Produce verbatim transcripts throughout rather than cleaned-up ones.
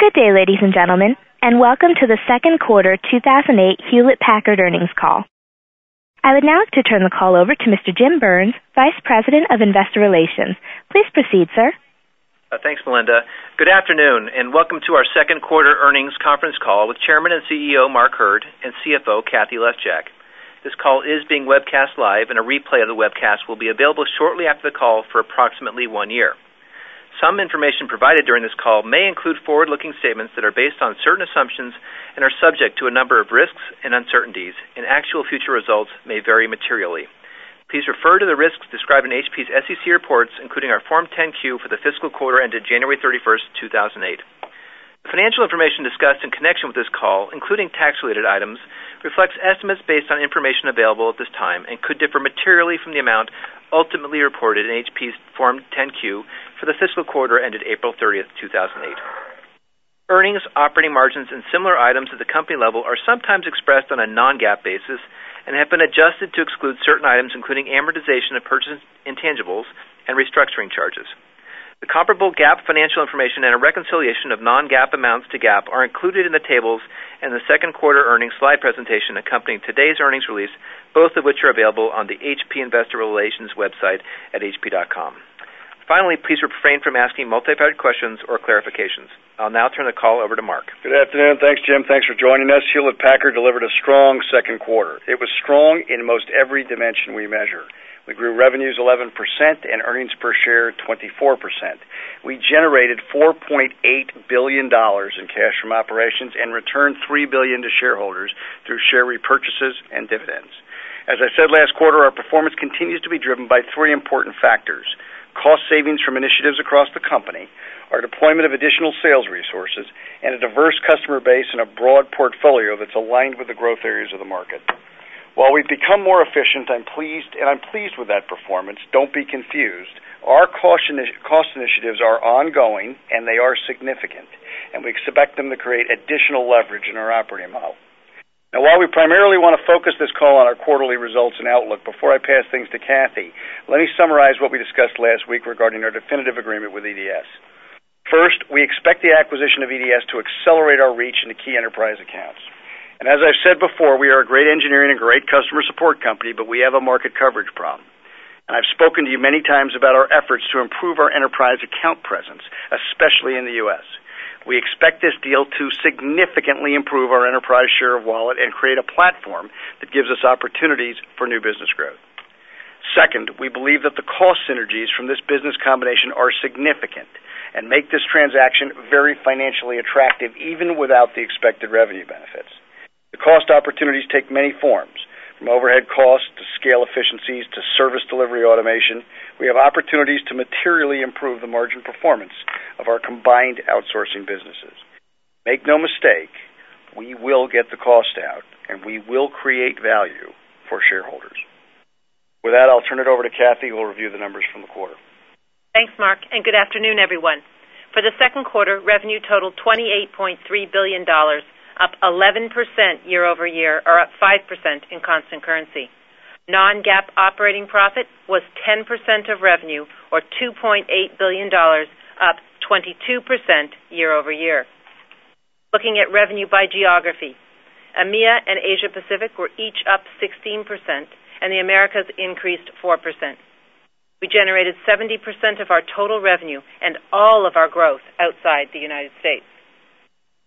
Good day, ladies and gentlemen, and welcome to the second quarter two thousand eight Hewlett-Packard earnings call. I would now like to turn the call over to Mister Jim Burns, Vice President of Investor Relations. Please proceed, sir. Uh, thanks, Melinda. Good afternoon, and welcome to our second quarter earnings conference call with Chairman and C E O Mark Hurd and C F O Kathy Lesjak. This call is being webcast live, and a replay of the webcast will be available shortly after the call for approximately one year. Some information provided during this call may include forward-looking statements that are based on certain assumptions and are subject to a number of risks and uncertainties, and actual future results may vary materially. Please refer to the risks described in H P's S E C reports, including our Form ten Q for the fiscal quarter ended January thirty-first, two thousand eight. The financial information discussed in connection with this call, including tax-related items, reflects estimates based on information available at this time and could differ materially from the amount ultimately reported in H P's Form ten Q for the fiscal quarter ended April thirtieth, two thousand eight. Earnings, operating margins, and similar items at the company level are sometimes expressed on a non-GAAP basis and have been adjusted to exclude certain items, including amortization of purchased intangibles and restructuring charges. The comparable GAAP financial information and a reconciliation of non-GAAP amounts to GAAP are included in the tables and the second quarter earnings slide presentation accompanying today's earnings release, both of which are available on the H P Investor Relations website at h p dot com. Finally, please refrain from asking multi-part questions or clarifications. I'll now turn the call over to Mark. Good afternoon. Thanks, Jim. Thanks for joining us. Hewlett-Packard delivered a strong second quarter. It was strong in most every dimension we measure. We grew revenues eleven percent and earnings per share twenty-four percent. We generated four point eight billion dollars in cash from operations and returned three billion dollars to shareholders through share repurchases and dividends. As I said last quarter, our performance continues to be driven by three important factors: cost savings from initiatives across the company, our deployment of additional sales resources, and a diverse customer base and a broad portfolio that's aligned with the growth areas of the market. While we've become more efficient, I'm pleased, and I'm pleased with that performance. Don't be confused. Our cost initiatives are ongoing, and they are significant, and we expect them to create additional leverage in our operating model. Now, while we primarily want to focus this call on our quarterly results and outlook, before I pass things to Kathy, let me summarize what we discussed last week regarding our definitive agreement with E D S. First, we expect the acquisition of E D S to accelerate our reach into key enterprise accounts. And as I've said before, we are a great engineering and great customer support company, but we have a market coverage problem. And I've spoken to you many times about our efforts to improve our enterprise account presence, especially in the U S. We expect this deal to significantly improve our enterprise share of wallet and create a platform that gives us opportunities for new business growth. Second, we believe that the cost synergies from this business combination are significant and make this transaction very financially attractive, even without the expected revenue benefits. The cost opportunities take many forms, from overhead costs to scale efficiencies to service delivery automation. We have opportunities to materially improve the margin performance of our combined outsourcing businesses. Make no mistake, we will get the cost out, and we will create value for shareholders. With that, I'll turn it over to Kathy, who will review the numbers from the quarter. Thanks, Mark, and good afternoon, everyone. For the second quarter, revenue totaled twenty-eight point three billion dollars, up eleven percent year-over-year, or up five percent in constant currency. Non-GAAP operating profit was ten percent of revenue, or two point eight billion dollars, up twenty-two percent year-over-year. Looking at revenue by geography, EMEA and Asia Pacific were each up sixteen percent, and the Americas increased four percent. We generated seventy percent of our total revenue and all of our growth outside the United States.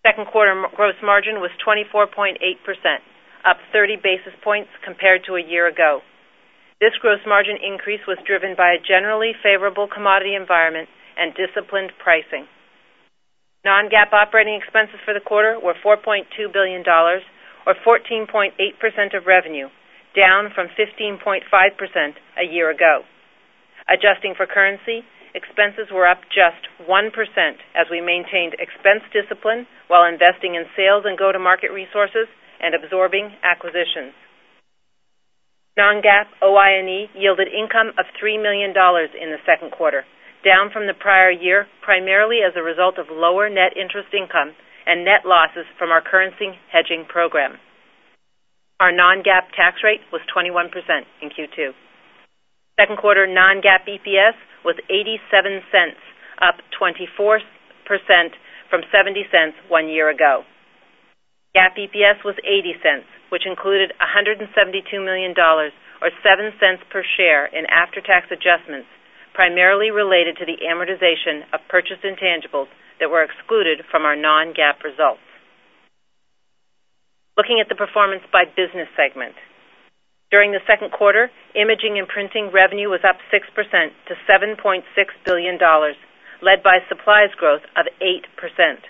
Second quarter gross margin was twenty-four point eight percent, up thirty basis points compared to a year ago. This gross margin increase was driven by a generally favorable commodity environment and disciplined pricing. Non-GAAP operating expenses for the quarter were four point two billion dollars, or fourteen point eight percent of revenue, down from fifteen point five percent a year ago. Adjusting for currency, expenses were up just one percent as we maintained expense discipline while investing in sales and go-to-market resources and absorbing acquisitions. Non-GAAP O I and E yielded income of three million dollars in the second quarter, down from the prior year primarily as a result of lower net interest income and net losses from our currency hedging program. Our non-GAAP tax rate was twenty-one percent in Q two. Second quarter non-GAAP E P S was eighty-seven cents, up twenty-four percent from seventy cents one year ago. GAAP E P S was eighty cents, which included one hundred seventy-two million dollars, or seven cents per share in after-tax adjustments, primarily related to the amortization of purchased intangibles that were excluded from our non-GAAP results. Looking at the performance by business segment. During the second quarter, imaging and printing revenue was up six percent to seven point six billion dollars, led by supplies growth of eight percent.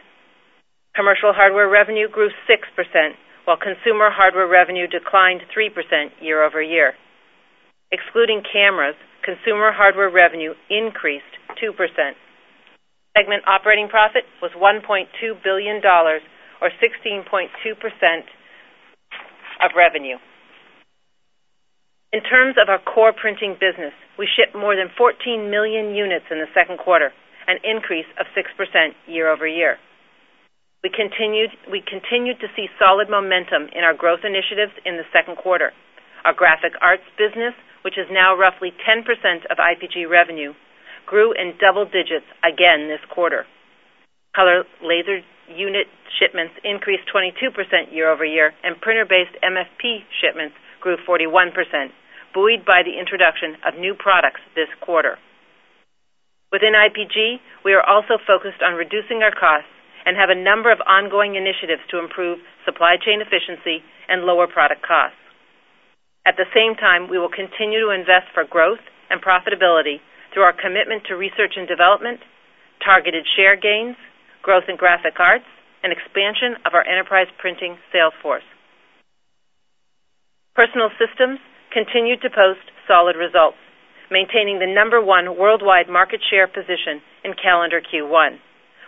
Commercial hardware revenue grew six percent, while consumer hardware revenue declined three percent year over year. Excluding cameras, consumer hardware revenue increased two percent. Segment operating profit was one point two billion dollars, or sixteen point two percent of revenue. In terms of our core printing business, we shipped more than fourteen million units in the second quarter, an increase of six percent year over year. We continued, we continued to see solid momentum in our growth initiatives in the second quarter. Our graphic arts business, which is now roughly ten percent of I P G revenue, grew in double digits again this quarter. Color laser unit shipments increased twenty-two percent year-over-year, and printer-based M F P shipments grew forty-one percent, buoyed by the introduction of new products this quarter. Within I P G, we are also focused on reducing our costs and have a number of ongoing initiatives to improve supply chain efficiency and lower product costs. At the same time, we will continue to invest for growth and profitability through our commitment to research and development, targeted share gains, growth in graphic arts, and expansion of our enterprise printing sales force. Personal systems continued to post solid results, maintaining the number one worldwide market share position in calendar Q one,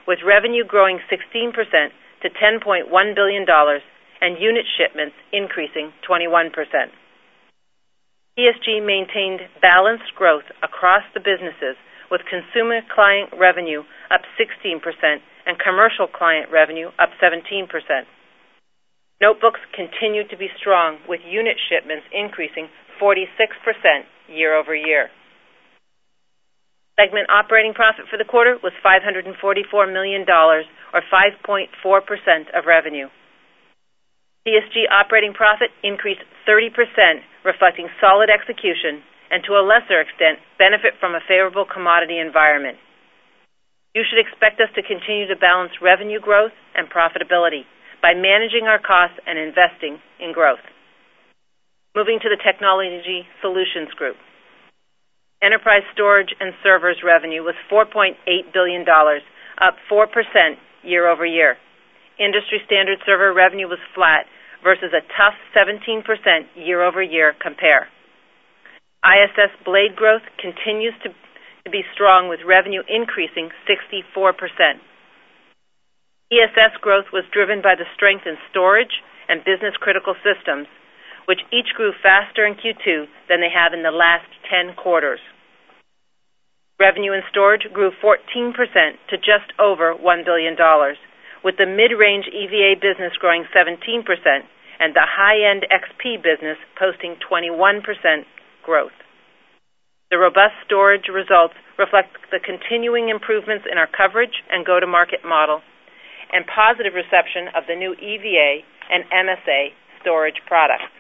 with revenue growing sixteen percent to ten point one billion dollars and unit shipments increasing twenty-one percent. T S G maintained balanced growth across the businesses, with consumer client revenue up sixteen percent and commercial client revenue up seventeen percent. Notebooks continued to be strong, with unit shipments increasing forty-six percent year over year. Segment operating profit for the quarter was five hundred forty-four million dollars, or five point four percent of revenue. T S G operating profit increased thirty percent, reflecting solid execution and, to a lesser extent, benefit from a favorable commodity environment. You should expect us to continue to balance revenue growth and profitability by managing our costs and investing in growth. Moving to the Technology Solutions Group. Enterprise storage and servers revenue was four point eight billion dollars, up four percent year over year. Industry standard server revenue was flat versus a tough seventeen percent year over year compare. I S S blade growth continues to, to be strong, with revenue increasing sixty-four percent. E S S growth was driven by the strength in storage and business-critical systems, which each grew faster in Q two than they have in the last ten quarters. Revenue in storage grew fourteen percent to just over one billion dollars, with the mid-range E V A business growing seventeen percent and the high-end X P business posting twenty-one percent growth. The robust storage results reflect the continuing improvements in our coverage and go-to-market model and positive reception of the new E V A and M S A storage products.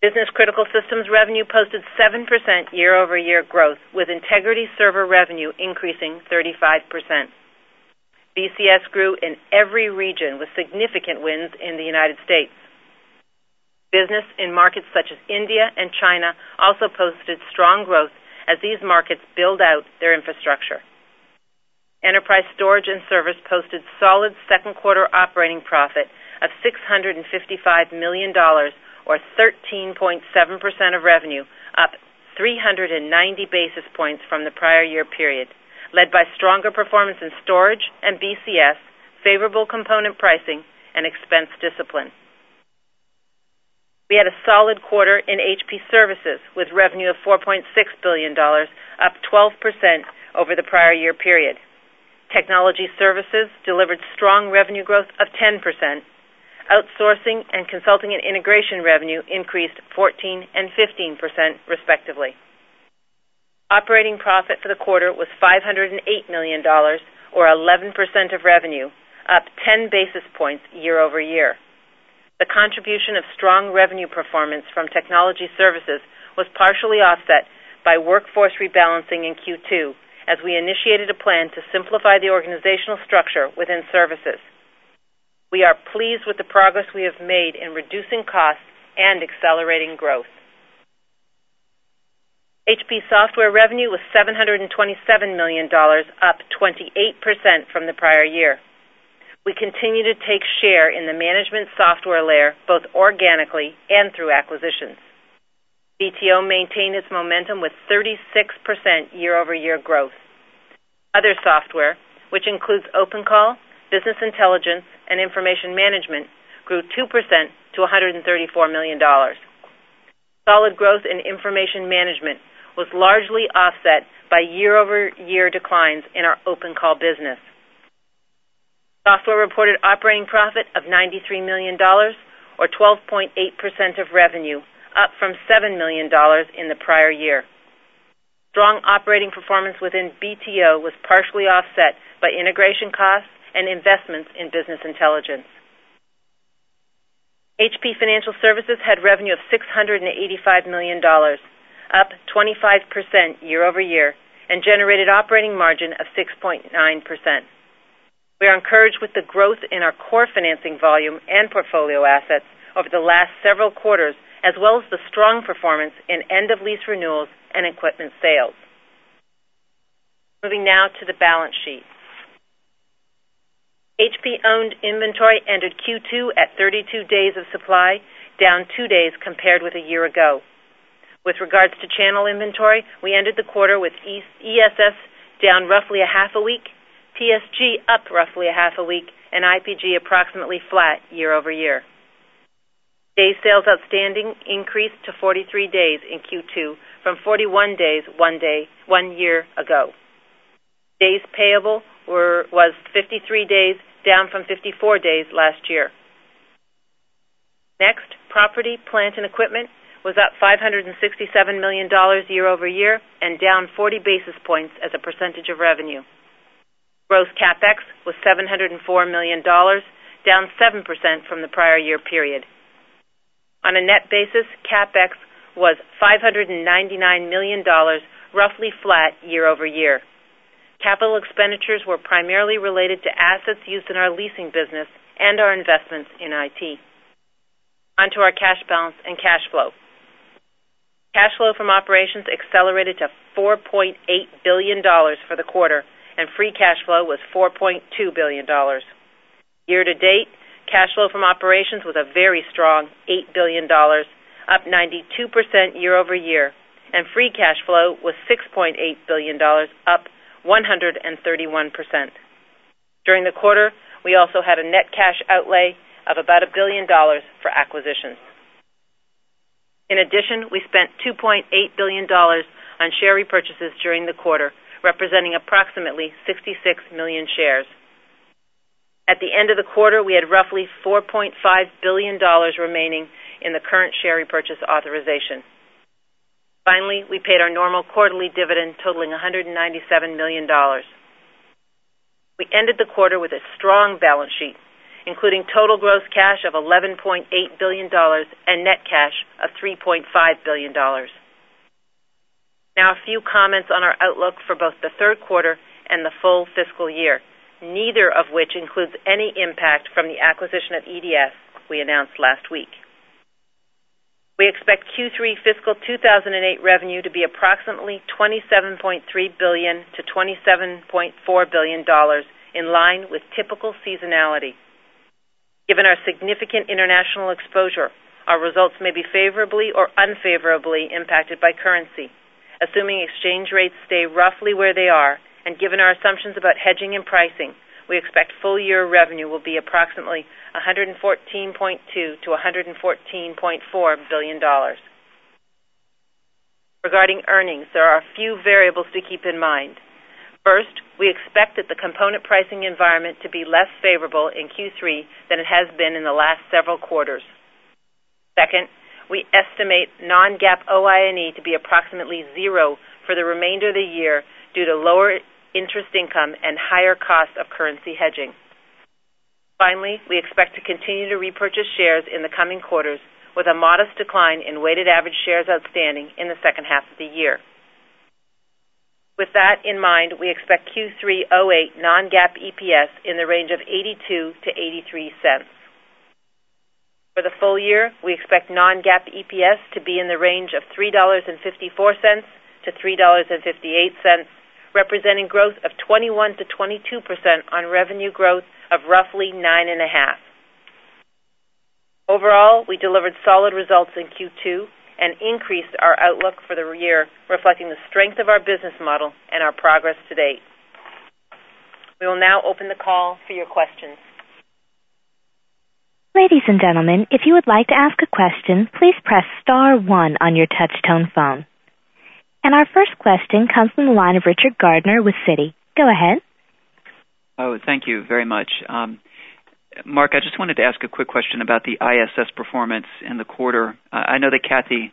Business-critical systems revenue posted seven percent year-over-year growth, with Integrity server revenue increasing thirty-five percent. B C S grew in every region, with significant wins in the United States. Business in markets such as India and China also posted strong growth as these markets build out their infrastructure. Enterprise storage and service posted solid second quarter operating profit of six hundred fifty-five million dollars, or thirteen point seven percent of revenue, up three hundred ninety basis points from the prior year period, led by stronger performance in storage and B C S, favorable component pricing, and expense discipline. We had a solid quarter in H P services, with revenue of four point six billion dollars, up twelve percent over the prior year period. Technology services delivered strong revenue growth of ten percent. Outsourcing and consulting and integration revenue increased fourteen percent and fifteen percent, respectively. Operating profit for the quarter was five hundred eight million dollars, or eleven percent of revenue, up ten basis points year over year. The contribution of strong revenue performance from technology services was partially offset by workforce rebalancing in Q two, as we initiated a plan to simplify the organizational structure within services. We are pleased with the progress we have made in reducing costs and accelerating growth. H P software revenue was seven hundred twenty-seven million dollars, up twenty-eight percent from the prior year. We continue to take share in the management software layer, both organically and through acquisitions. B T O maintained its momentum with thirty-six percent year-over-year growth. Other software, which includes OpenCall, Business Intelligence, and Information Management, grew two percent to one hundred thirty-four million dollars. Solid growth in Information Management was largely offset by year-over-year declines in our OpenCall business. Software reported operating profit of ninety-three million dollars, or twelve point eight percent of revenue, up from seven million dollars in the prior year. Strong operating performance within B T O was partially offset by integration costs and investments in business intelligence. H P Financial Services had revenue of six hundred eighty-five million dollars, up twenty-five percent year over year, and generated operating margin of six point nine percent. We are encouraged with the growth in our core financing volume and portfolio assets over the last several quarters, as well as the strong performance in end-of-lease renewals and equipment sales. Moving now to the balance sheet. H P-owned inventory ended Q two at thirty-two days of supply, down two days compared with a year ago. With regards to channel inventory, we ended the quarter with E S S down roughly a half a week, T S G up roughly a half a week, and I P G approximately flat year over year. Days sales outstanding increased to forty-three days in Q two from forty-one days one day one year ago. Days payable were was fifty-three days, down from fifty-four days last year. Next, property, plant, and equipment was up five hundred sixty-seven million dollars year over year and down forty basis points as a percentage of revenue. Gross capex was seven hundred four million dollars, down seven percent from the prior year period. On a net basis, capex was five hundred ninety-nine million dollars, roughly flat year-over-year. Capital expenditures were primarily related to assets used in our leasing business and our investments in I T. On to our cash balance and cash flow. Cash flow from operations accelerated to four point eight billion dollars for the quarter, and free cash flow was four point two billion dollars. Year-to-date, cash flow from operations was a very strong eight billion dollars, up ninety-two percent year-over-year, and free cash flow was six point eight billion dollars, up one hundred thirty-one percent. During the quarter, we also had a net cash outlay of about one billion dollars for acquisitions. In addition, we spent two point eight billion dollars on share repurchases during the quarter, representing approximately sixty-six million shares. At the end of the quarter, we had roughly four point five billion dollars remaining in the current share repurchase authorization. Finally, we paid our normal quarterly dividend totaling one hundred ninety-seven million dollars. We ended the quarter with a strong balance sheet, including total gross cash of eleven point eight billion dollars and net cash of three point five billion dollars. Now a few comments on our outlook for both the third quarter and the full fiscal year, neither of which includes any impact from the acquisition of E D S we announced last week. We expect Q three fiscal two thousand eight revenue to be approximately twenty-seven point three billion dollars to twenty-seven point four billion dollars, in line with typical seasonality. Given our significant international exposure, our results may be favorably or unfavorably impacted by currency, assuming exchange rates stay roughly where they are. And given our assumptions about hedging and pricing, we expect full-year revenue will be approximately one hundred fourteen point two to one hundred fourteen point four billion dollars. Regarding earnings, there are a few variables to keep in mind. First, we expect that the component pricing environment to be less favorable in Q three than it has been in the last several quarters. Second, we estimate non-GAAP O I and E to be approximately zero for the remainder of the year due to lower interest income, and higher cost of currency hedging. Finally, we expect to continue to repurchase shares in the coming quarters with a modest decline in weighted average shares outstanding in the second half of the year. With that in mind, we expect Q three oh eight non-GAAP E P S in the range of eighty-two to eighty-three cents. For the full year, we expect non-GAAP E P S to be in the range of three dollars and fifty-four cents to three dollars and fifty-eight cents, representing growth of twenty-one to twenty-two percent on revenue growth of roughly nine point five percent. Overall, we delivered solid results in Q two and increased our outlook for the year, reflecting the strength of our business model and our progress to date. We will now open the call for your questions. Ladies and gentlemen, if you would like to ask a question, please press star one on your touch-tone phone. And our first question comes from the line of Richard Gardner with Citi. Go ahead. Oh, thank you very much. Um, Mark, I just wanted to ask a quick question about the I S S performance in the quarter. Uh, I know that Kathy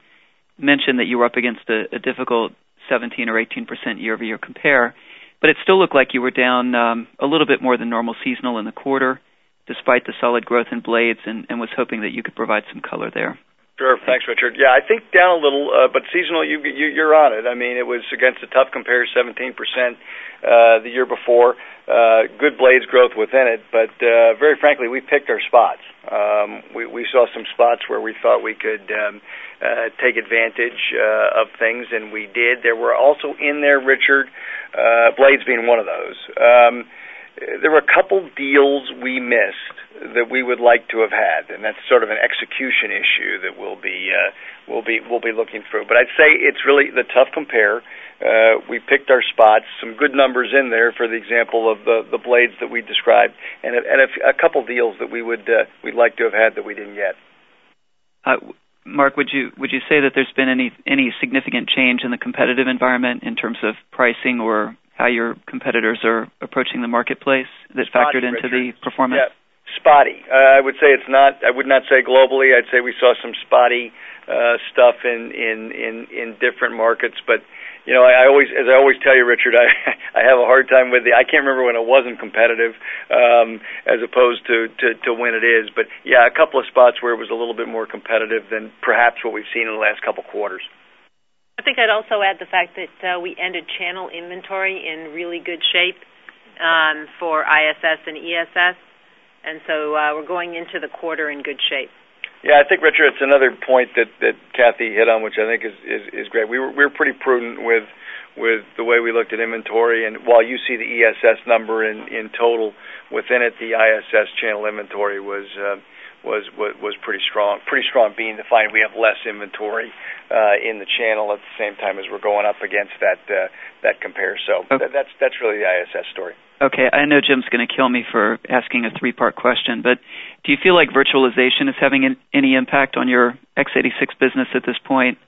mentioned that you were up against a, a difficult seventeen or eighteen percent year-over-year compare, but it still looked like you were down um, a little bit more than normal seasonal in the quarter, despite the solid growth in blades, and, and was hoping that you could provide some color there. Sure. Thanks, Richard. Yeah, I think down a little, uh, but seasonal, you, you, you're on it. I mean, it was against a tough compare, seventeen percent uh, the year before. Uh, good blades growth within it, but uh, very frankly, we picked our spots. Um, we, we saw some spots where we thought we could um, uh, take advantage uh, of things, and we did. There were also in there, Richard, uh, blades being one of those. Um, there were a couple deals we missed that we would like to have had, and that's sort of an execution issue that we'll be uh, we'll be we'll be looking through. But I'd say it's really the tough compare. Uh, we picked our spots, some good numbers in there for the example of the, the blades that we described, and a, and a, a couple deals that we would uh, we'd like to have had that we didn't get. Uh, Mark, would you would you say that there's been any any significant change in the competitive environment in terms of pricing or how your competitors are approaching the marketplace that factored into the performance? Yeah. Spotty. Uh, I would say it's not. I would not say globally. I'd say we saw some spotty uh, stuff in, in in in different markets. But you know, I, I always, as I always tell you, Richard, I I have a hard time with the. I can't remember when it wasn't competitive, um, as opposed to, to to when it is. But yeah, a couple of spots where it was a little bit more competitive than perhaps what we've seen in the last couple quarters. I think I'd also add the fact that uh, we ended channel inventory in really good shape um, for I S S and E S S. And so uh, we're going into the quarter in good shape. Yeah, I think, Richard, it's another point that, that Kathy hit on, which I think is, is, is great. We were, we were pretty prudent with with the way we looked at inventory. And while you see the E S S number in, in total, within it, the I S S channel inventory was uh, was, was was pretty strong, pretty strong being the find we have less inventory uh, in the channel at the same time as we're going up against that, uh, that compare. So okay. th- that's that's really the I S S story. Okay, I know Jim's going to kill me for asking a three-part question, but do you feel like virtualization is having an, any impact on your x eighty-six business at this point,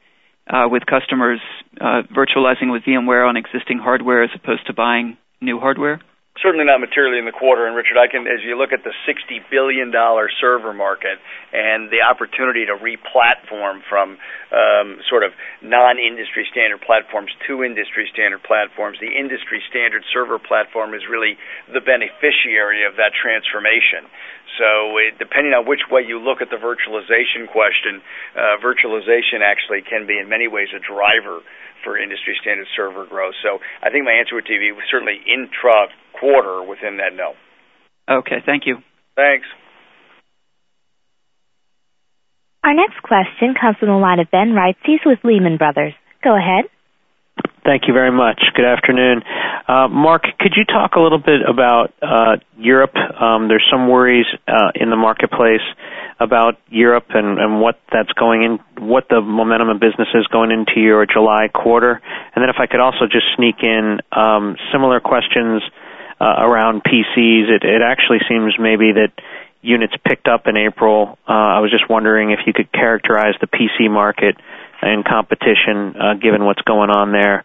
uh, with customers uh, virtualizing with VMware on existing hardware as opposed to buying new hardware? Certainly not materially in the quarter. And, Richard, I can, as you look at the sixty billion dollars server market and the opportunity to re-platform from um, sort of non-industry standard platforms to industry standard platforms, the industry standard server platform is really the beneficiary of that transformation. So it, depending on which way you look at the virtualization question, uh, virtualization actually can be in many ways a driver for industry standard server growth. So I think my answer would be certainly intra-quarter within that no. Okay, thank you. Thanks. Our next question comes from the line of Ben Reitzes with Lehman Brothers. Go ahead. Thank you very much. Good afternoon. Uh, Mark, could you talk a little bit about uh, Europe? Um, there's some worries uh, in the marketplace about Europe and, and what that's going in, what the momentum of business is going into your July quarter. And then if I could also just sneak in um, similar questions uh, around P Cs. It, it actually seems maybe that units picked up in April. Uh, I was just wondering if you could characterize the P C market and competition, uh, given what's going on there.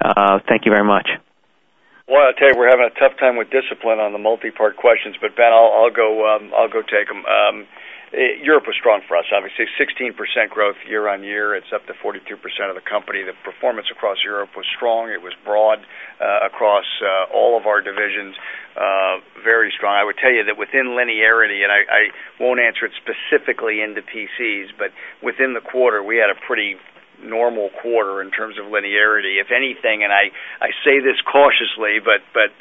Uh, thank you very much. Well, I'll tell you, we're having a tough time with discipline on the multi-part questions, but Ben, I'll, I'll go. Um, I'll go take them. Um, Europe was strong for us, obviously, sixteen percent growth year on year. It's up to forty-two percent of the company. The performance across Europe was strong. It was broad uh, across uh, all of our divisions, uh, very strong. I would tell you that within linearity, and I, I won't answer it specifically into P Cs, but within the quarter, we had a pretty normal quarter in terms of linearity. If anything, and I, I say this cautiously, but but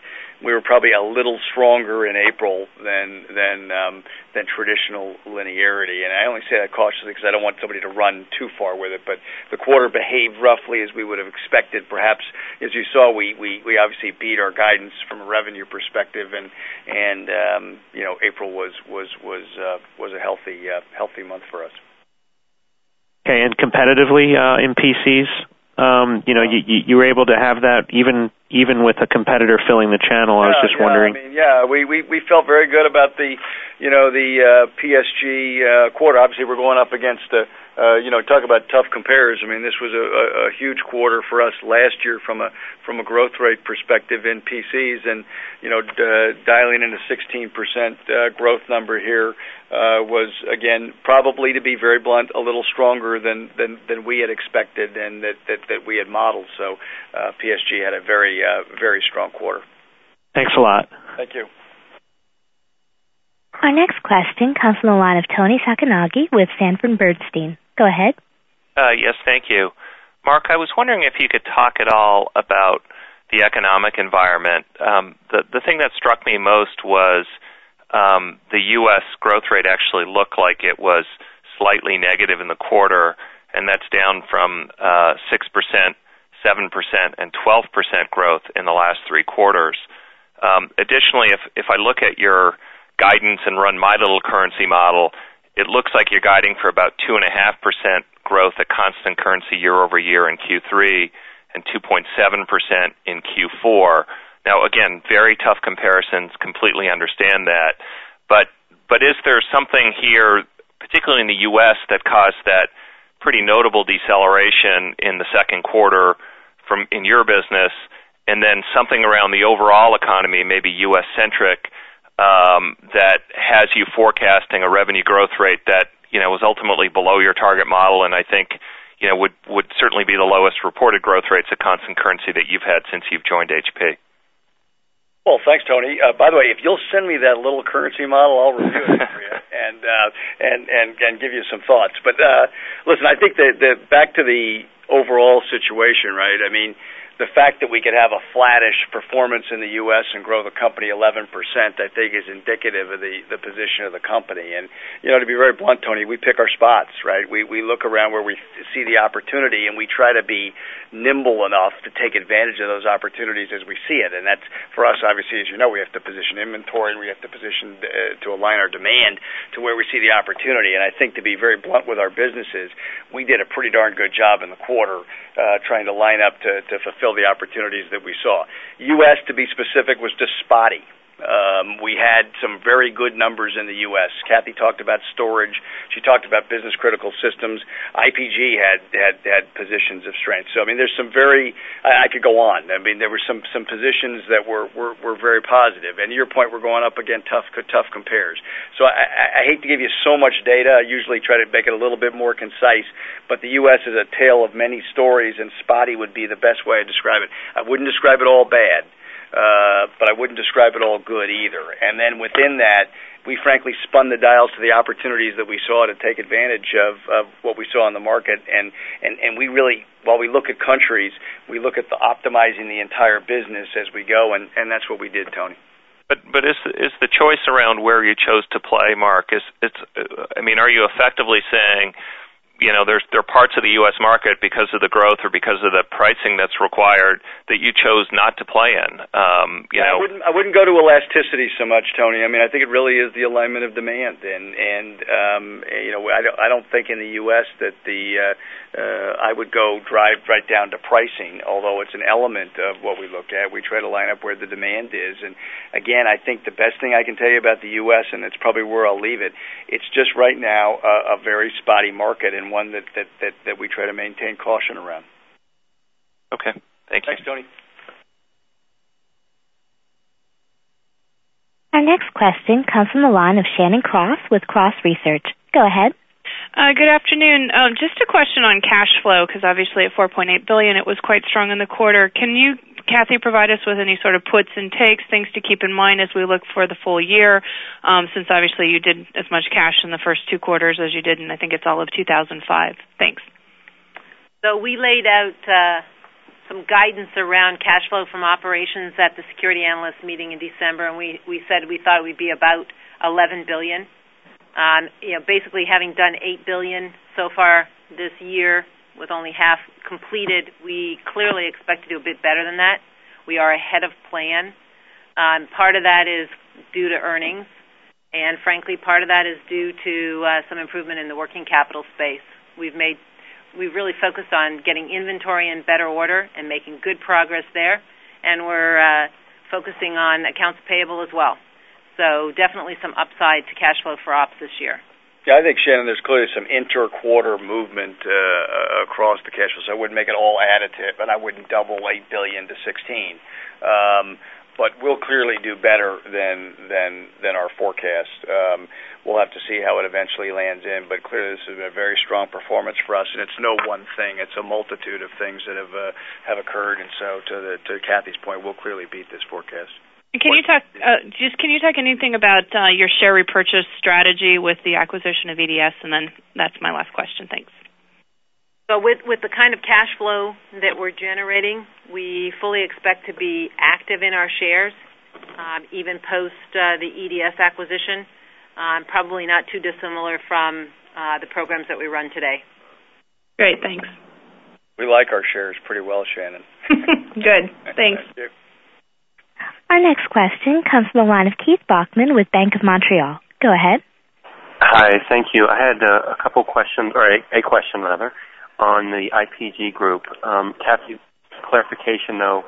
we were probably a little stronger in April than than um, than traditional linearity. And I only say that cautiously because I don't want somebody to run too far with it. But the quarter behaved roughly as we would have expected. Perhaps, as you saw, we, we, we obviously beat our guidance from a revenue perspective, and and um, you know April was was was uh, was a healthy uh, healthy month for us. Okay, and competitively uh, in P Cs, um, you know, you, you were able to have that even even with a competitor filling the channel. I was yeah, just yeah, wondering. I mean, yeah, we, we, we felt very good about the, you know, the uh, P S G uh, quarter. Obviously, we're going up against the, uh, you know, talk about tough compares. I mean, this was a, a, a huge quarter for us last year from a from a growth rate perspective in P Cs, and you know, d- dialing in a sixteen percent uh, growth number here uh, was again probably, to be very blunt, a little stronger than than, than we had expected and that, that, that we had modeled. So uh, P S G had a very Uh, very strong quarter. Thanks a lot. Thank you. Our next question comes from the line of Tony Sacconaghi with Sanford Bernstein. Go ahead. Uh, yes, thank you. Mark, I was wondering if you could talk at all about the economic environment. Um, the, the thing that struck me most was um, the U S growth rate actually looked like it was slightly negative in the quarter, and that's down from uh, six percent seven percent and twelve percent growth in the last three quarters. Um, additionally, if, if I look at your guidance and run my little currency model, it looks like you're guiding for about two point five percent growth at constant currency year over year in Q three and two point seven percent in Q four. Now, again, very tough comparisons, completely understand that. But, but is there something here, particularly in the U S, that caused that pretty notable deceleration in the second quarter from in your business, and then something around the overall economy, maybe U S-centric, um, that has you forecasting a revenue growth rate that, you know, was ultimately below your target model, and I think, you know, would, would certainly be the lowest reported growth rates at constant currency that you've had since you've joined H P? Well, thanks, Tony. Uh, by the way, if you'll send me that little currency model, I'll review it for you and, uh, and and and give you some thoughts. But uh, listen, I think that, that back to the overall situation, right? I mean, the fact that we could have a flattish performance in the U S and grow the company eleven percent, I think, is indicative of the, the position of the company. And, you know, to be very blunt, Tony, we pick our spots, right? We we look around where we see the opportunity, and we try to be nimble enough to take advantage of those opportunities as we see it. And that's, for us, obviously, as you know, we have to position inventory, and we have to position uh, to align our demand to where we see the opportunity. And I think, to be very blunt with our businesses, we did a pretty darn good job in the quarter uh, trying to line up to, to fulfill the opportunities that we saw. U S, to be specific, was just spotty. Um, we had some very good numbers in the U S. Kathy talked about storage. She talked about business-critical systems. I P G had, had had positions of strength. So, I mean, there's some very – I could go on. I mean, there were some, some positions that were, were, were very positive. And to your point, we're going up against tough, tough compares. So I, I hate to give you so much data. I usually try to make it a little bit more concise. But the U S is a tale of many stories, and spotty would be the best way to describe it. I wouldn't describe it all bad. Uh, but I wouldn't describe it all good either. And then within that, we frankly spun the dials to the opportunities that we saw to take advantage of, of what we saw in the market. And, and, and we really, while we look at countries, we look at the optimizing the entire business as we go, and, and that's what we did, Tony. But but is is the choice around where you chose to play, Mark? Is it's I mean, are you effectively saying, you know, there's, there are parts of the U S market because of the growth or because of the pricing that's required that you chose not to play in? Um, you yeah, know. I wouldn't, I wouldn't go to elasticity so much, Tony. I mean, I think it really is the alignment of demand. And, and um, you know, I don't, I don't think in the U S that the uh, uh, I would go drive right down to pricing, although it's an element of what we look at. We try to line up where the demand is. And, again, I think the best thing I can tell you about the U S, and it's probably where I'll leave it, it's just right now a, a very spotty market, and one that, that, that, that we try to maintain caution around. Okay. Thank you. Thanks, Tony. Our next question comes from the line of Shannon Cross with Cross Research. Go ahead. Uh, good afternoon. Um, just a question on cash flow, because obviously at four point eight billion dollars it was quite strong in the quarter. Can you, Kathy, provide us with any sort of puts and takes, things to keep in mind as we look for the full year, um, since obviously you did as much cash in the first two quarters as you did in, I think it's all of two thousand five. Thanks. So we laid out uh, some guidance around cash flow from operations at the security analyst meeting in December, and we, we said we thought it would be about eleven billion dollars. Um, you know, basically having done eight billion dollars so far this year with only half completed, we clearly expect to do a bit better than that. We are ahead of plan. Um, part of that is due to earnings, and frankly, part of that is due to uh, some improvement in the working capital space. We've made, we've really focused on getting inventory in better order and making good progress there, and we're uh, focusing on accounts payable as well. So definitely some upside to cash flow for ops this year. Yeah, I think, Shannon, there's clearly some inter-quarter movement uh, across the cash flow. So I wouldn't make it all additive, and I wouldn't double eight billion dollars to sixteen billion dollars. Um, but we'll clearly do better than than than our forecast. Um, we'll have to see how it eventually lands in. But clearly, this has been a very strong performance for us, and it's no one thing. It's a multitude of things that have uh, have occurred. And so, to the, to Kathy's point, we'll clearly beat this forecast. Can you talk uh, just? Can you talk anything about uh, your share repurchase strategy with the acquisition of E D S? And then that's my last question. Thanks. So with with the kind of cash flow that we're generating, we fully expect to be active in our shares, um, even post uh, the E D S acquisition. Um, probably not too dissimilar from uh, the programs that we run today. Great. Thanks. We like our shares pretty well, Shannon. Good. Thanks. Thank you. Our next question comes from the line of Keith Bachman with Bank of Montreal. Go ahead. Hi, thank you. I had a, a couple questions, or a, a question rather, on the I P G group. Um, Kathy, clarification though,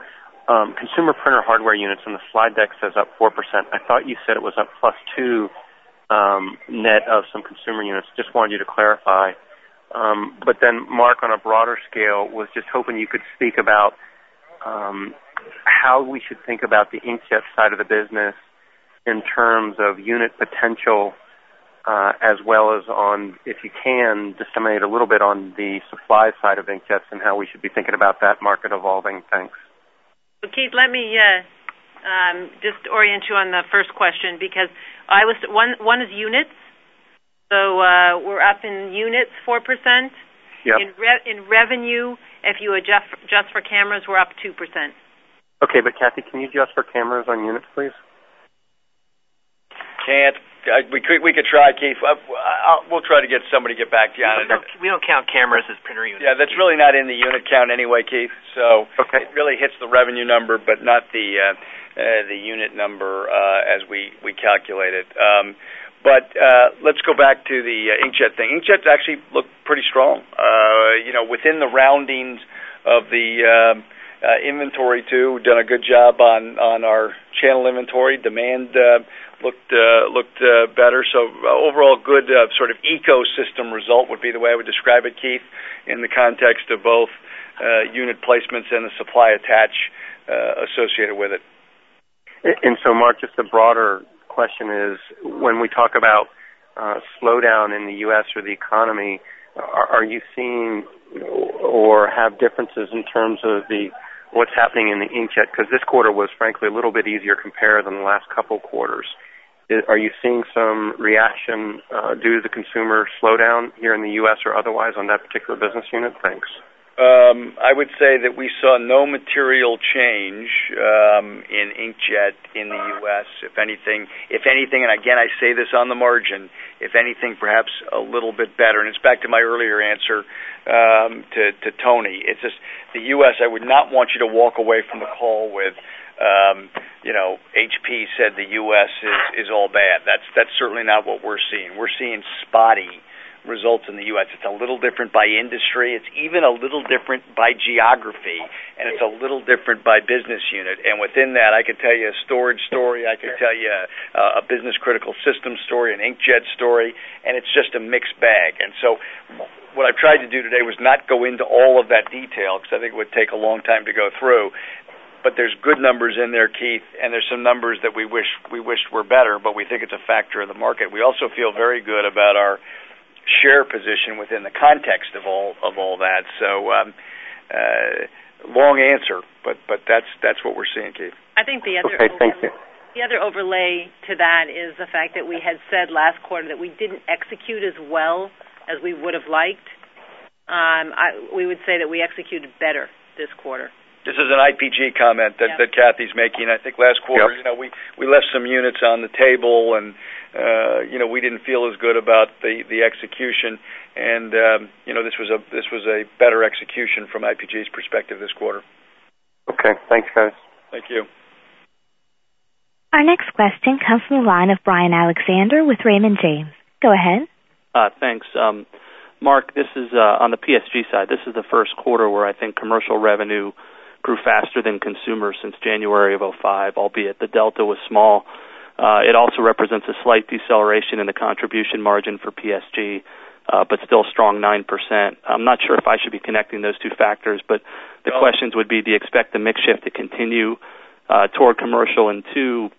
um, consumer printer hardware units in the slide deck says up four percent. I thought you said it was up plus two um, net of some consumer units. Just wanted you to clarify. Um, but then, Mark, on a broader scale, was just hoping you could speak about Um, how we should think about the inkjet side of the business in terms of unit potential, uh, as well as on, if you can, disseminate a little bit on the supply side of inkjets and how we should be thinking about that market evolving. Thanks. Well, Keith, let me uh, um, just orient you on the first question, because I was one. One is units, so uh, we're up in units four percent. Yep. In, re- in revenue, if you adjust for, adjust for cameras, we're up two percent. Okay, but Kathy, can you adjust for cameras on units, please? Can't. I, we, could, we could try, Keith. I, I'll, we'll try to get somebody to get back to you on it. We don't count cameras as printer units. Yeah, that's really not in the unit count anyway, Keith. So okay. It really hits the revenue number, but not the uh, uh, the unit number uh, as we, we calculate it. Um But uh, let's go back to the uh, inkjet thing. Inkjets actually look pretty strong. Uh, you know, within the roundings of the uh, uh, inventory, too, we've done a good job on, on our channel inventory. Demand uh, looked uh, looked uh, better. So uh, overall, good uh, sort of ecosystem result would be the way I would describe it, Keith, in the context of both uh, unit placements and the supply attach uh, associated with it. And so, Mark, just the broader question is, when we talk about uh, slowdown in the U S or the economy, are, are you seeing or have differences in terms of the what's happening in the inkjet? Because this quarter was, frankly, a little bit easier compare than the last couple quarters. Are you seeing some reaction uh, due to the consumer slowdown here in the U S or otherwise on that particular business unit? Thanks. Um, I would say that we saw no material change um, in inkjet in the U S. If anything, if anything, and again I say this on the margin, if anything, perhaps a little bit better. And it's back to my earlier answer um, to, to Tony. It's just the U S. I would not want you to walk away from the call with, um, you know, H P said the U S is, is all bad. That's that's certainly not what we're seeing. We're seeing spotty results in the U S. It's a little different by industry. It's even a little different by geography, and it's a little different by business unit. And within that, I could tell you a storage story. I could tell you a, a business-critical system story, an inkjet story, and it's just a mixed bag. And so what I've tried to do today was not go into all of that detail, because I think it would take a long time to go through. But there's good numbers in there, Keith, and there's some numbers that we wish we wished were better, but we think it's a factor of the market. We also feel very good about our share position within the context of all of all that. So, um, uh, long answer, but but that's that's what we're seeing, Keith. I think the other okay, thank you. The other overlay to that is the fact that we had said last quarter that we didn't execute as well as we would have liked. Um, I, we would say that we executed better this quarter. This is an I P G comment that, yep. that Kathy's making. I think last quarter, yep. you know, we, we left some units on the table, and uh, you know, we didn't feel as good about the, the execution. And um, you know, this was a this was a better execution from I P G's perspective this quarter. Okay, thanks, guys. Thank you. Our next question comes from the line of Brian Alexander with Raymond James. Go ahead. Uh, thanks. Um, Mark, this is uh, on the P S G side. This is the first quarter where I think commercial revenue grew faster than consumer since January of oh five, albeit the delta was small. Uh, it also represents a slight deceleration in the contribution margin for P S G, uh, but still strong nine percent. I'm not sure if I should be connecting those two factors, but the no. questions would be, do you expect the mix shift to continue uh, toward commercial? And two,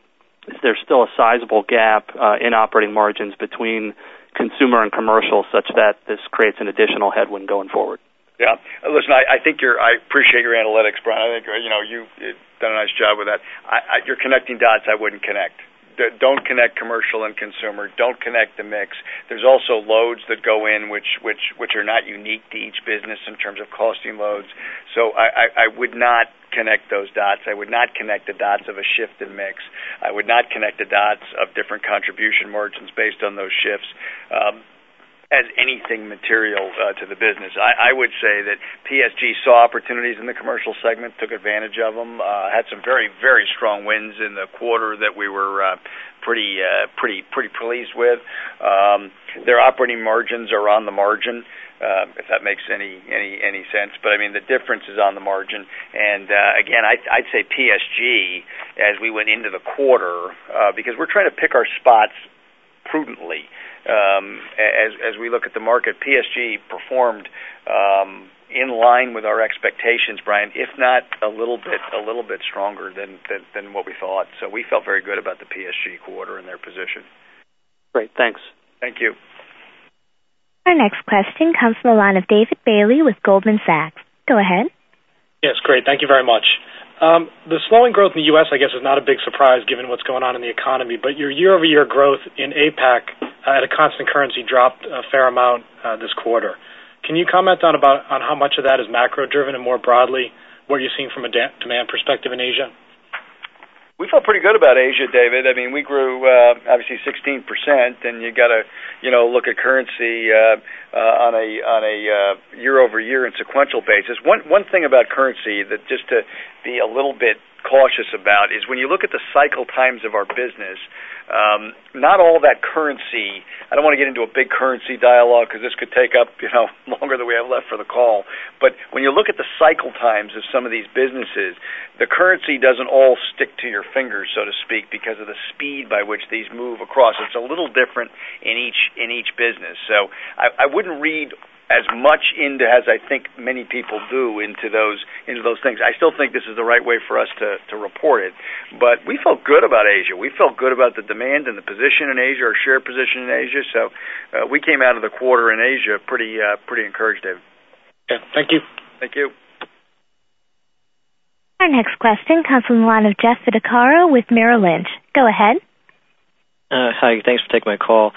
is there still a sizable gap uh, in operating margins between consumer and commercial such that this creates an additional headwind going forward? Yeah. Listen, I, I think you're, I appreciate your analytics, Brian. I think, you know, you've done a nice job with that. I, I, you're connecting dots I wouldn't connect. D- don't connect commercial and consumer. Don't connect the mix. There's also loads that go in which, which, which are not unique to each business in terms of costing loads. So I, I, I would not connect those dots. I would not connect the dots of a shift in mix. I would not connect the dots of different contribution margins based on those shifts um, as anything material uh, to the business. I, I would say that P S G saw opportunities in the commercial segment, took advantage of them, uh, had some very, very strong wins in the quarter that we were uh, pretty, uh, pretty, pretty pleased with. Um, their operating margins are on the margin. Uh, if that makes any, any any sense. But, I mean, the difference is on the margin. And, uh, again, I, I'd say P S G, as we went into the quarter, uh, because we're trying to pick our spots prudently. Um, as, as we look at the market, P S G performed um, in line with our expectations, Brian, if not a little bit a little bit stronger than, than, than what we thought. So we felt very good about the P S G quarter and their position. Great. Thanks. Thank you. Our next question comes from the line of David Bailey with Goldman Sachs. Go ahead. Yes, great. Thank you very much. Um, the slowing growth in the U S, I guess, is not a big surprise given what's going on in the economy, but your year-over-year growth in APAC uh, at a constant currency dropped a fair amount uh, this quarter. Can you comment on about on how much of that is macro-driven and, more broadly, what you're seeing from a de- demand perspective in Asia? We felt pretty good about Asia, David. I mean, we grew uh, obviously sixteen percent, and you got to, you know, look at currency uh, uh, on a on a uh, year-over-year and sequential basis. One one thing about currency that just to be a little bit cautious about is when you look at the cycle times of our business. Um, not all that currency. I don't want to get into a big currency dialogue because this could take up, you know, longer than we have left for the call. But when you look at the cycle times of some of these businesses, the currency doesn't all stick to your fingers, so to speak, because of the speed by which these move across. It's a little different in each in each business. So I, I wouldn't read as much into as I think many people do into those into those things. I still think this is the right way for us to, to report it. But we felt good about Asia. We felt good about the demand and the position in Asia, our share position in Asia. So uh, we came out of the quarter in Asia pretty uh, pretty encouraged, David. Yeah, thank you. Thank you. Our next question comes from the line of Jeff Fiticaro with Merrill Lynch. Go ahead. Uh, hi, thanks for taking my call.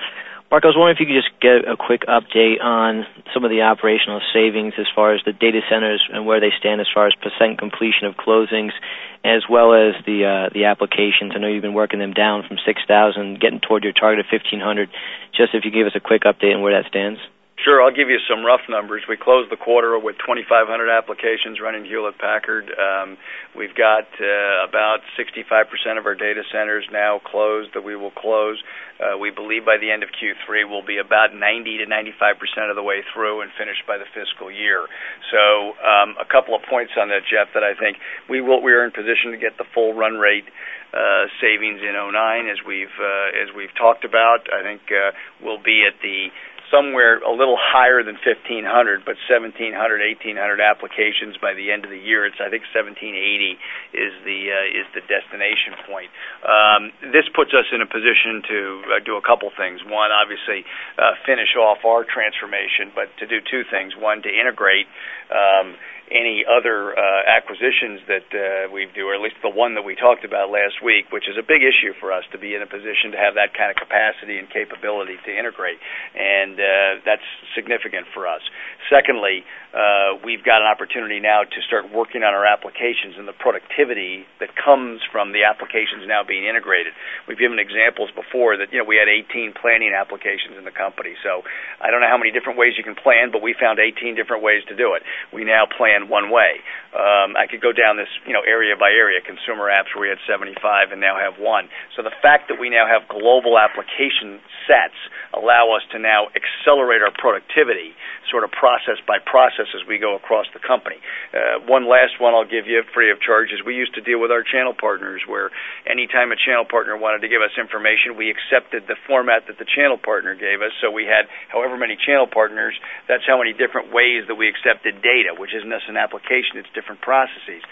Mark, I was wondering if you could just get a quick update on some of the operational savings as far as the data centers and where they stand as far as percent completion of closings, as well as the uh, the applications. I know you've been working them down from six thousand, getting toward your target of fifteen hundred. Just if you give us a quick update on where that stands. Sure, I'll give you some rough numbers. We closed the quarter with twenty-five hundred applications running Hewlett-Packard. Um, we've got uh, about sixty-five percent of our data centers now closed that we will close. Uh, we believe by the end of Q three we'll be about ninety to ninety-five percent of the way through and finished by the fiscal year. So um, a couple of points on that, Jeff, that I think we will we are in position to get the full run rate Uh, savings in oh nine, as we've uh, as we've talked about. I think uh, we'll be at the somewhere a little higher than fifteen hundred, but seventeen hundred, eighteen hundred applications by the end of the year. It's I think seventeen eighty is the uh, is the destination point. Um, this puts us in a position to uh, do a couple things. One, obviously, uh, finish off our transformation, but to do two things. One, to integrate Um, any other uh, acquisitions that uh, we do, or at least the one that we talked about last week, which is a big issue for us to be in a position to have that kind of capacity and capability to integrate. And uh, that's significant for us. Secondly, uh, we've got an opportunity now to start working on our applications and the productivity that comes from the applications now being integrated. We've given examples before that, you know, we had eighteen planning applications in the company. So I don't know how many different ways you can plan, but we found eighteen different ways to do it. We now plan one way. Um, I could go down this, you know, area by area. Consumer apps, where we had seventy-five and now have one. So the fact that we now have global application sets allow us to now accelerate our productivity, sort of process by process, as we go across the company. Uh, one last one I'll give you free of charge is we used to deal with our channel partners, where anytime a channel partner wanted to give us information, we accepted the format that the channel partner gave us. So we had however many channel partners, that's how many different ways that we accepted data, which isn't an application, it's different processes.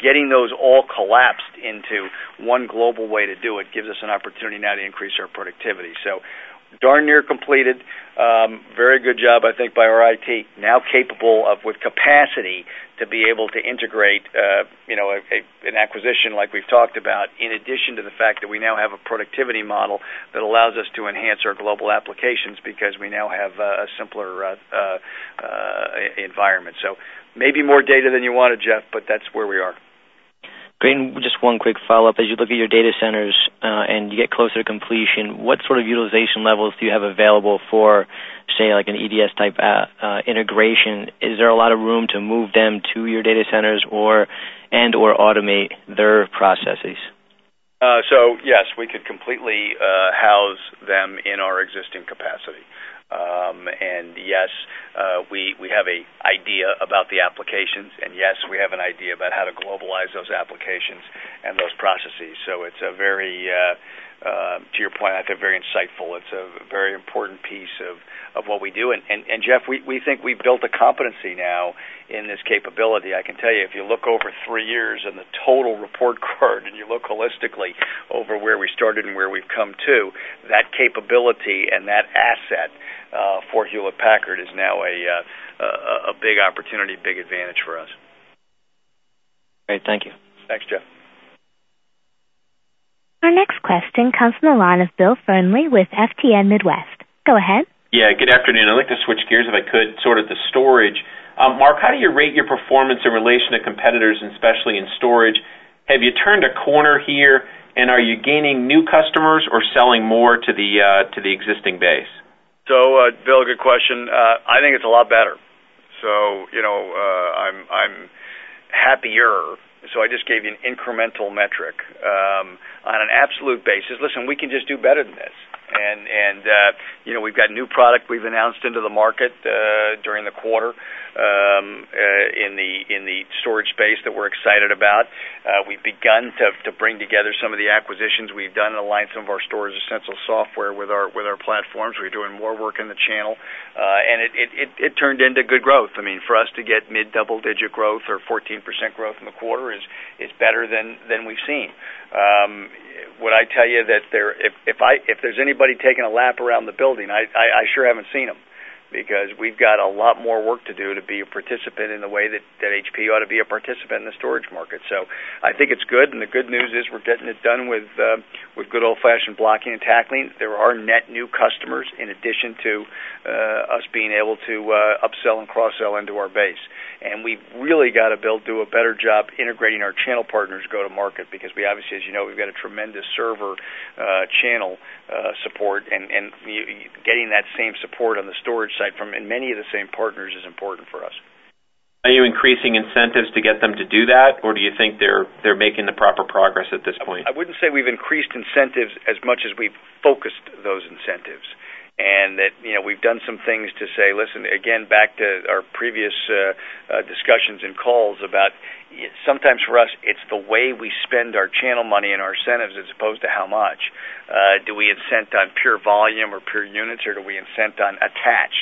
Getting those all collapsed into one global way to do it gives us an opportunity now to increase our productivity. So darn near completed. Um, very good job, I think, by our I T. Now capable of, with capacity, to be able to integrate, uh, you know, a, a, an acquisition like we've talked about, in addition to the fact that we now have a productivity model that allows us to enhance our global applications because we now have uh, a simpler uh, uh, uh, environment. So maybe more data than you wanted, Jeff, but that's where we are. Great. And just one quick follow-up. As you look at your data centers uh, and you get closer to completion, what sort of utilization levels do you have available for, say, like an E D S-type uh, uh, integration? Is there a lot of room to move them to your data centers or and or automate their processes? Uh, so, yes, we could completely uh, house them in our existing capacity. Um, and yes, uh, we we have a idea about the applications, and yes, we have an idea about how to globalize those applications and those processes. So it's a very, uh, uh, to your point, I think very insightful. It's a very important piece of, of what we do. And, and, and Jeff, we, we think we've built a competency now in this capability. I can tell you, if you look over three years and the total report card, and you look holistically over where we started and where we've come to, that capability and that asset Uh, for Hewlett-Packard is now a, uh, a a big opportunity, big advantage for us. Great, thank you. Thanks, Jeff. Our next question comes from the line of Bill Fernley with F T N Midwest. Go ahead. Yeah, good afternoon. I'd like to switch gears, if I could, sort of to storage. Um, Mark, how do you rate your performance in relation to competitors, and especially in storage? Have you turned a corner here, and are you gaining new customers or selling more to the uh, to the existing base? So, uh, Bill, good question. Uh, I think it's a lot better. So, you know, uh, I'm I'm happier. So I just gave you an incremental metric um, on an absolute basis. Listen, we can just do better than this. And and uh, you know, we've got new product we've announced into the market uh, during the quarter um, uh, in the in the storage space that we're excited about. Uh, we've begun to to bring together some of the acquisitions we've done and align some of our storage essential software with our with our platforms. We're doing more work in the channel, uh, and it, it, it, it turned into good growth. I mean, for us to get mid double digit growth or fourteen percent growth in the quarter is is better than than we've seen. Um, would I tell you that there if if I if there's anybody taking a lap around the building, I, I, I sure haven't seen them, because we've got a lot more work to do to be a participant in the way that, that H P ought to be a participant in the storage market. So I think it's good, and the good news is we're getting it done with uh, with good old-fashioned blocking and tackling. There are net new customers in addition to uh, us being able to uh, upsell and cross-sell into our base. And we've really got to build, do a better job integrating our channel partners go-to-market, because we obviously, as you know, we've got a tremendous server uh, channel uh, support, and, and getting that same support on the storage side from and many of the same partners is important for us. Are you increasing incentives to get them to do that, or do you think they're they're making the proper progress at this point? I wouldn't say we've increased incentives as much as we've focused those incentives. and that, you know, we've done some things to say, listen, again, back to our previous uh, uh, discussions and calls about sometimes for us it's the way we spend our channel money and our incentives as opposed to how much. Uh, do we incent on pure volume or pure units, or do we incent on attach?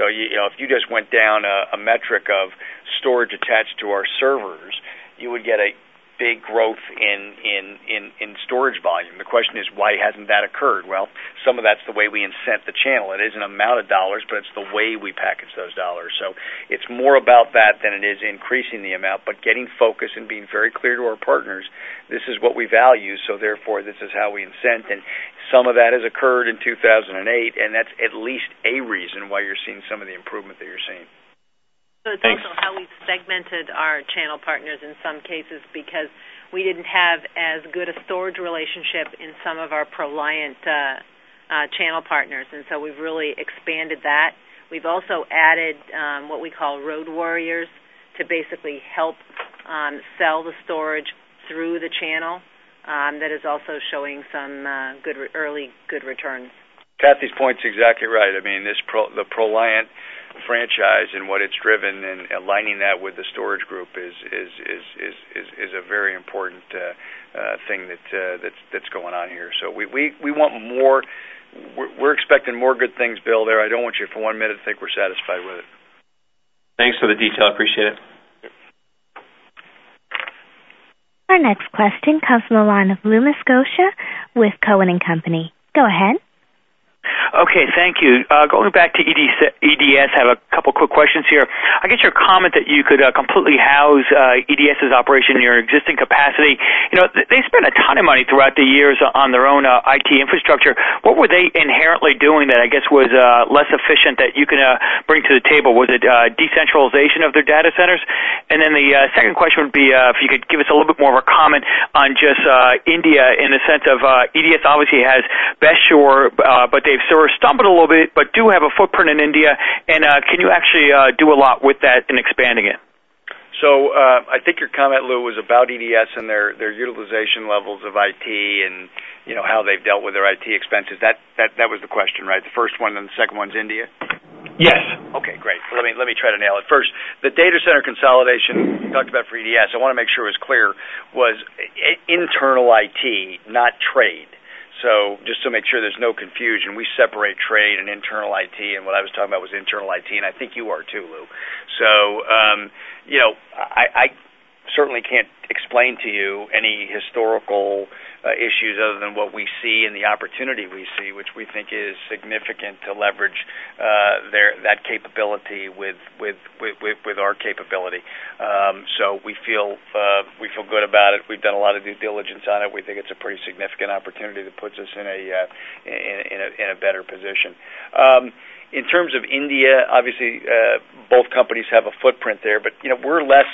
So, you, you know, if you just went down a, a metric of storage attached to our servers, you would get a big growth in, in in in storage volume. The question is, why hasn't that occurred? Well, some of that's the way we incent the channel. It isn't amount of dollars, but it's the way we package those dollars. So it's more about that than it is increasing the amount, but getting focus and being very clear to our partners, this is what we value, so therefore this is how we incent. And some of that has occurred in two thousand eight, and that's at least a reason why you're seeing some of the improvement that you're seeing. So it's Thanks. Also how we've segmented our channel partners in some cases, because we didn't have as good a storage relationship in some of our ProLiant uh, uh, channel partners, and so we've really expanded that. We've also added um, what we call road warriors to basically help um, sell the storage through the channel. Um, that is also showing some uh, good re- early good returns. Kathy's point's exactly right. I mean, this pro, the ProLiant franchise and what it's driven, and aligning that with the storage group is is is is is, is a very important uh, uh, thing that uh, that's that's going on here. So we we, we want more. We're, we're expecting more good things, Bill. There, I don't want you for one minute to think we're satisfied with it. Thanks for the detail. I appreciate it. Our next question comes from the line of Luma Scotia with Cohen and Company. Go ahead. Okay, thank you. Uh, going back to E D S, I have a couple quick questions here. I guess your comment that you could uh, completely house uh, EDS's operation in your existing capacity, you know, th- they spent a ton of money throughout the years on their own uh, I T infrastructure. What were they inherently doing that I guess was uh, less efficient that you can uh, bring to the table? Was it uh, decentralization of their data centers? And then the uh, second question would be uh, if you could give us a little bit more of a comment on just uh, India in the sense of uh, E D S obviously has Best Shore, uh, but they've sort of stumbled a little bit, but do have a footprint in India, and uh, can you actually uh, do a lot with that in expanding it? So uh, I think your comment, Lou, was about E D S and their, their utilization levels of I T and, you know, how they've dealt with their I T expenses. That, that that was the question, right? The first one, and the second one's India? Yes. Okay, great. Let me let me try to nail it. First, the data center consolidation we talked about for E D S, I want to make sure it was clear, was internal I T, not trade. So just to make sure there's no confusion, we separate trade and internal I T, and what I was talking about was internal I T, and I think you are too, Lou. So, um, you know, I, I certainly can't explain to you any historical uh, issues other than what we see and the opportunity we see, which we think is significant to leverage uh, their, that capability with with with, with our capability. Um, so we feel uh, we feel good about it. We've done a lot of due diligence on it. We think it's a pretty significant opportunity that puts us in a uh, in, in a in a better position. Um, in terms of India, obviously uh, both companies have a footprint there, but you know we're less.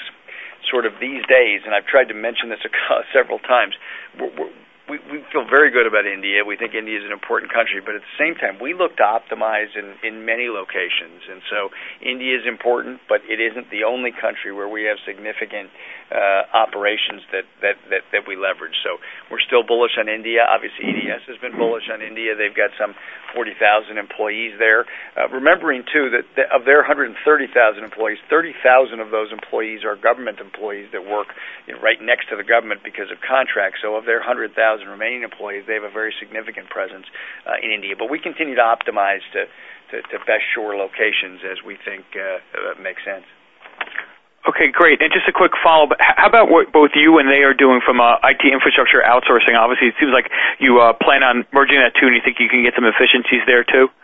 Sort of these days, and I've tried to mention this several times, we're, we're, we, we feel very good about India. We think India is an important country, but at the same time, we look to optimize in, in many locations. And so India is important, but it isn't the only country where we have significant uh, operations that, that, that, that we leverage. So we're still bullish on India. Obviously, E D S has been bullish on India. They've got some forty thousand employees there. Uh, remembering, too, that the, of their one hundred thirty thousand employees, thirty thousand of those employees are government employees that work, you know, right next to the government because of contracts. So of their one hundred thousand and remaining employees, they have a very significant presence uh, in India. But we continue to optimize to, to, to Best Shore locations as we think uh, makes sense. Okay, great. And just a quick follow-up. How about what both you and they are doing from uh, I T infrastructure outsourcing? Obviously, it seems like you uh, plan on merging that too, and you think you can get some efficiencies there too?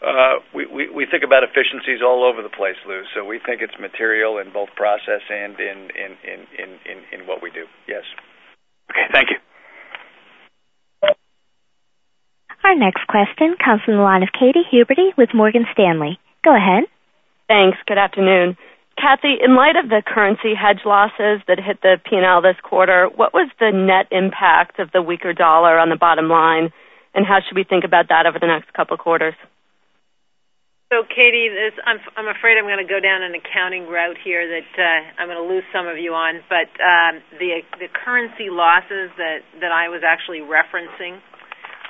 Uh, we, we, we think about efficiencies all over the place, Lou. So we think it's material in both process and in, in, in, in, in, in what we do. Yes. Okay, thank you. Our next question comes from the line of Katie Huberty with Morgan Stanley. Go ahead. Thanks. Good afternoon. Kathy, in light of the currency hedge losses that hit the P and L this quarter, what was the net impact of the weaker dollar on the bottom line, and how should we think about that over the next couple of quarters? So, Katie, this, I'm, I'm afraid I'm going to go down an accounting route here that uh, I'm going to lose some of you on, but um, the, the currency losses that, that I was actually referencing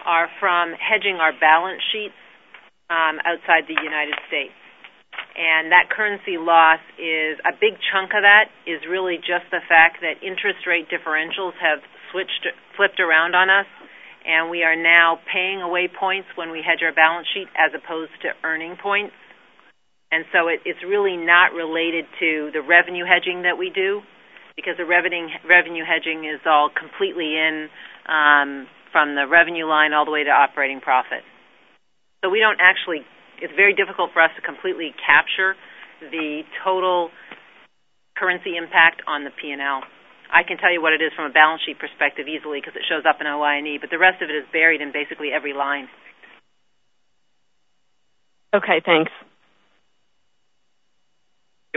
are from hedging our balance sheets um, outside the United States. And that currency loss is, a big chunk of that is really just the fact that interest rate differentials have switched, flipped around on us, and we are now paying away points when we hedge our balance sheet as opposed to earning points. And so it, it's really not related to the revenue hedging that we do, because the revenue, revenue hedging is all completely in um, from the revenue line all the way to operating profit. So we don't actually... It's very difficult for us to completely capture the total currency impact on the P and L. I can tell you what it is from a balance sheet perspective easily because it shows up in O I and E, but the rest of it is buried in basically every line. Okay, thanks.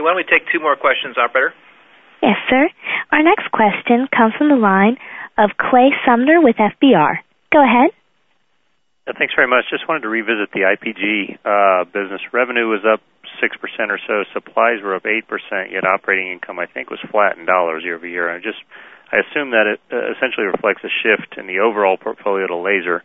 Hey, why don't we take two more questions, operator? Yes, sir. Our next question comes from the line of Clay Sumner with F B R. Go ahead. Thanks very much. Just wanted to revisit the I P G uh, business. Revenue was up six percent or so. Supplies were up eight percent, yet operating income, I think, was flat in dollars year over year. And I just, I assume that it uh, essentially reflects a shift in the overall portfolio to laser.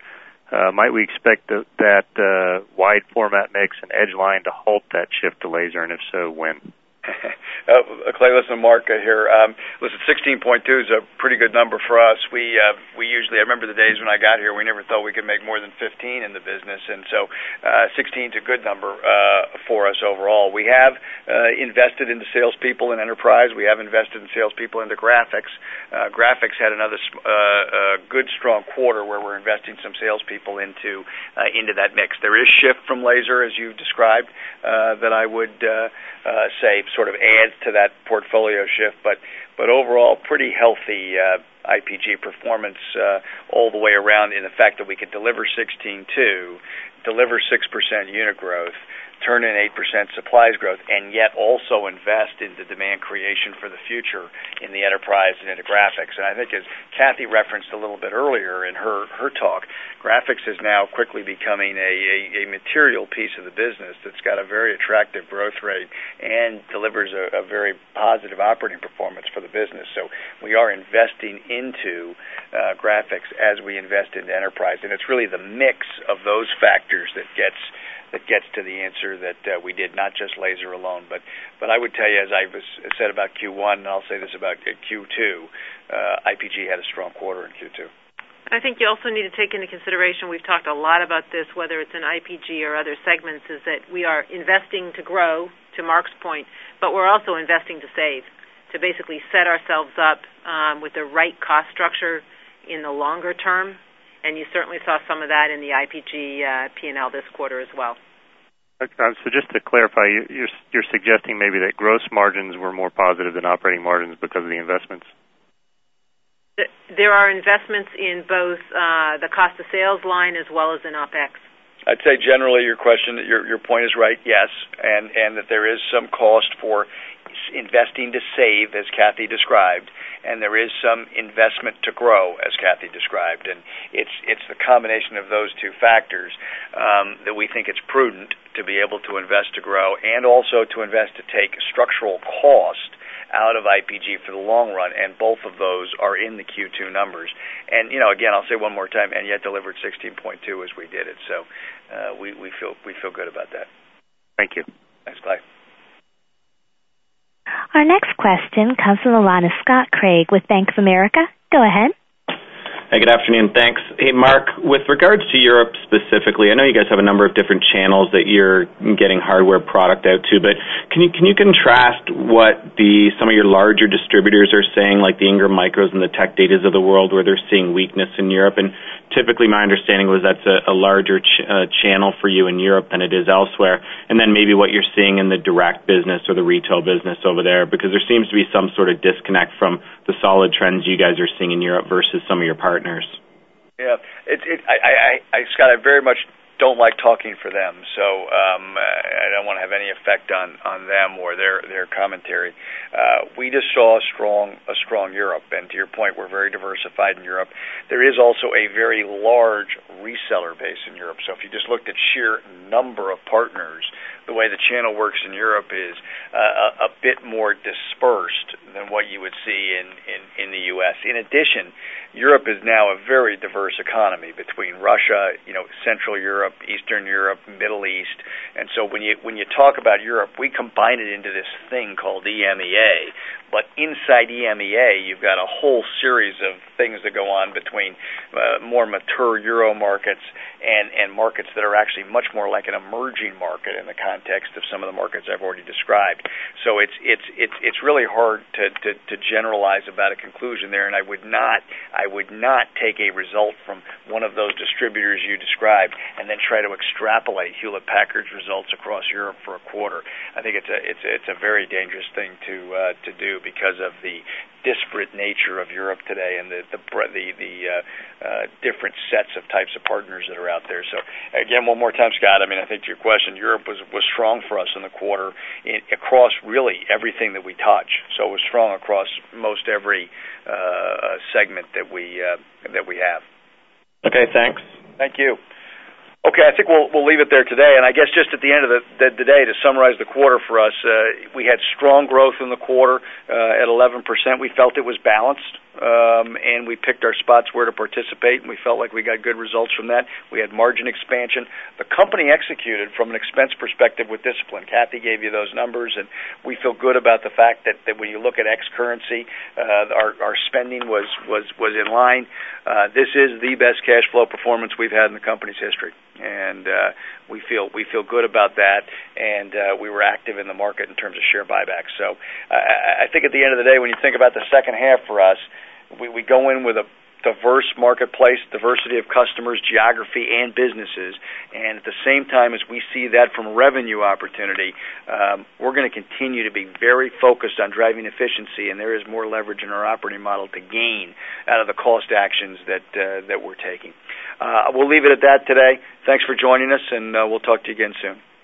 Uh, might we expect the, that uh, wide format mix and edge line to halt that shift to laser, and if so, when? Uh, Clay, listen, Mark here. Um, listen, sixteen point two is a pretty good number for us. We uh, we usually, I remember the days when I got here, we never thought we could make more than fifteen in the business, and so uh, sixteen is a good number uh, for us overall. We have uh, invested into salespeople in enterprise. We have invested in salespeople into graphics. Uh, graphics had another uh, uh, good, strong quarter where we're investing some salespeople into uh, into that mix. There is shift from laser, as you described, uh, that I would uh, uh, say sort of adds to that portfolio shift, but but overall, pretty healthy uh, I P G performance uh, all the way around. In the fact that we could deliver sixteen point two, deliver six percent unit growth, turn in eight percent supplies growth, and yet also invest into demand creation for the future in the enterprise and into graphics. And I think, as Kathy referenced a little bit earlier in her, her talk, graphics is now quickly becoming a, a, a material piece of the business that's got a very attractive growth rate and delivers a, a very positive operating performance for the business. So we are investing into uh, graphics as we invest into enterprise. And it's really the mix of those factors that gets that gets to the answer that uh, we did, not just laser alone. But but I would tell you, as I was, said about Q one, and I'll say this about Q two, uh, I P G had a strong quarter in Q two. I think you also need to take into consideration, we've talked a lot about this, whether it's in I P G or other segments, is that we are investing to grow, to Mark's point, but we're also investing to save, to basically set ourselves up um, with the right cost structure in the longer term. And you certainly saw some of that in the I P G uh, P and L this quarter as well. So just to clarify, you're, you're suggesting maybe that gross margins were more positive than operating margins because of the investments? There are investments in both uh, the cost of sales line as well as in OpEx. I'd say generally your question, your, your point is right, yes, and, and that there is some cost for investing to save, as Kathy described, and there is some investment to grow, as Kathy described, and it's it's the combination of those two factors um, that we think it's prudent to be able to invest to grow and also to invest to take structural cost out of I P G for the long run, and both of those are in the Q two numbers. And, you know, again, I'll say one more time, and yet delivered sixteen point two as we did it. So uh, we, we feel we feel good about that. Thank you. Thanks, Clay. Our next question comes from the line of Scott Craig with Bank of America. Go ahead. Hey, good afternoon. Thanks. Hey, Mark, with regards to Europe specifically, I know you guys have a number of different channels that you're getting hardware product out to, but can you can you contrast what the some of your larger distributors are saying, like the Ingram Micros and the Tech Datas of the world, where they're seeing weakness in Europe? And typically my understanding was that's a, a larger ch- uh, channel for you in Europe than it is elsewhere, and then maybe what you're seeing in the direct business or the retail business over there, because there seems to be some sort of disconnect from the solid trends you guys are seeing in Europe versus some of your partners. Partners. Yeah, it, it, I, I, I, Scott, I very much don't like talking for them, so um, I don't want to have any effect on, on them or their their commentary. Uh, we just saw a strong a strong Europe, and to your point, we're very diversified in Europe. There is also a very large reseller base in Europe, so if you just looked at sheer number of partners, the way the channel works in Europe is uh, a, a bit more dispersed than what you would see in, in, in the U S. In addition, Europe is now a very diverse economy between Russia, you know, Central Europe, Europe, Eastern Europe, Middle East. And so when you when you talk about Europe, we combine it into this thing called E M E A. But inside E M E A, you've got a whole series of things that go on between uh, more mature Euro markets and, and markets that are actually much more like an emerging market in the context of some of the markets I've already described. So it's it's it's it's really hard to, to, to generalize about a conclusion there, and I would not I would not take a result from one of those distributors you described and then try to extrapolate Hewlett-Packard's results across Europe for a quarter. I think it's a it's it's a very dangerous thing to uh, to do because of the disparate nature of Europe today and the the the, the uh, uh, different sets of types of partners that are out there. So again, one more time, Scott. I mean, I think to your question, Europe was was strong for us in the quarter in, across really everything that we touch. So it was strong across most every uh, segment that we uh, that we have. Okay, thanks. Thank you. Okay, I think we'll we'll leave it there today. And I guess just at the end of the, the, the day, to summarize the quarter for us, uh, we had strong growth in the quarter uh, at eleven percent. We felt it was balanced, um, and we picked our spots where to participate, and we felt like we got good results from that. We had margin expansion. The company executed from an expense perspective with discipline. Kathy gave you those numbers, and we feel good about the fact that, that when you look at X currency, uh, our, our spending was, was, was in line. Uh, this is the best cash flow performance we've had in the company's history. And uh, we feel we feel good about that, and uh, we were active in the market in terms of share buybacks. So I, I think at the end of the day, when you think about the second half for us, we, we go in with a diverse marketplace, diversity of customers, geography, and businesses. And at the same time as we see that from revenue opportunity, um, we're going to continue to be very focused on driving efficiency, and there is more leverage in our operating model to gain out of the cost actions that, uh, that we're taking. Uh, we'll leave it at that today. Thanks for joining us, and uh, we'll talk to you again soon.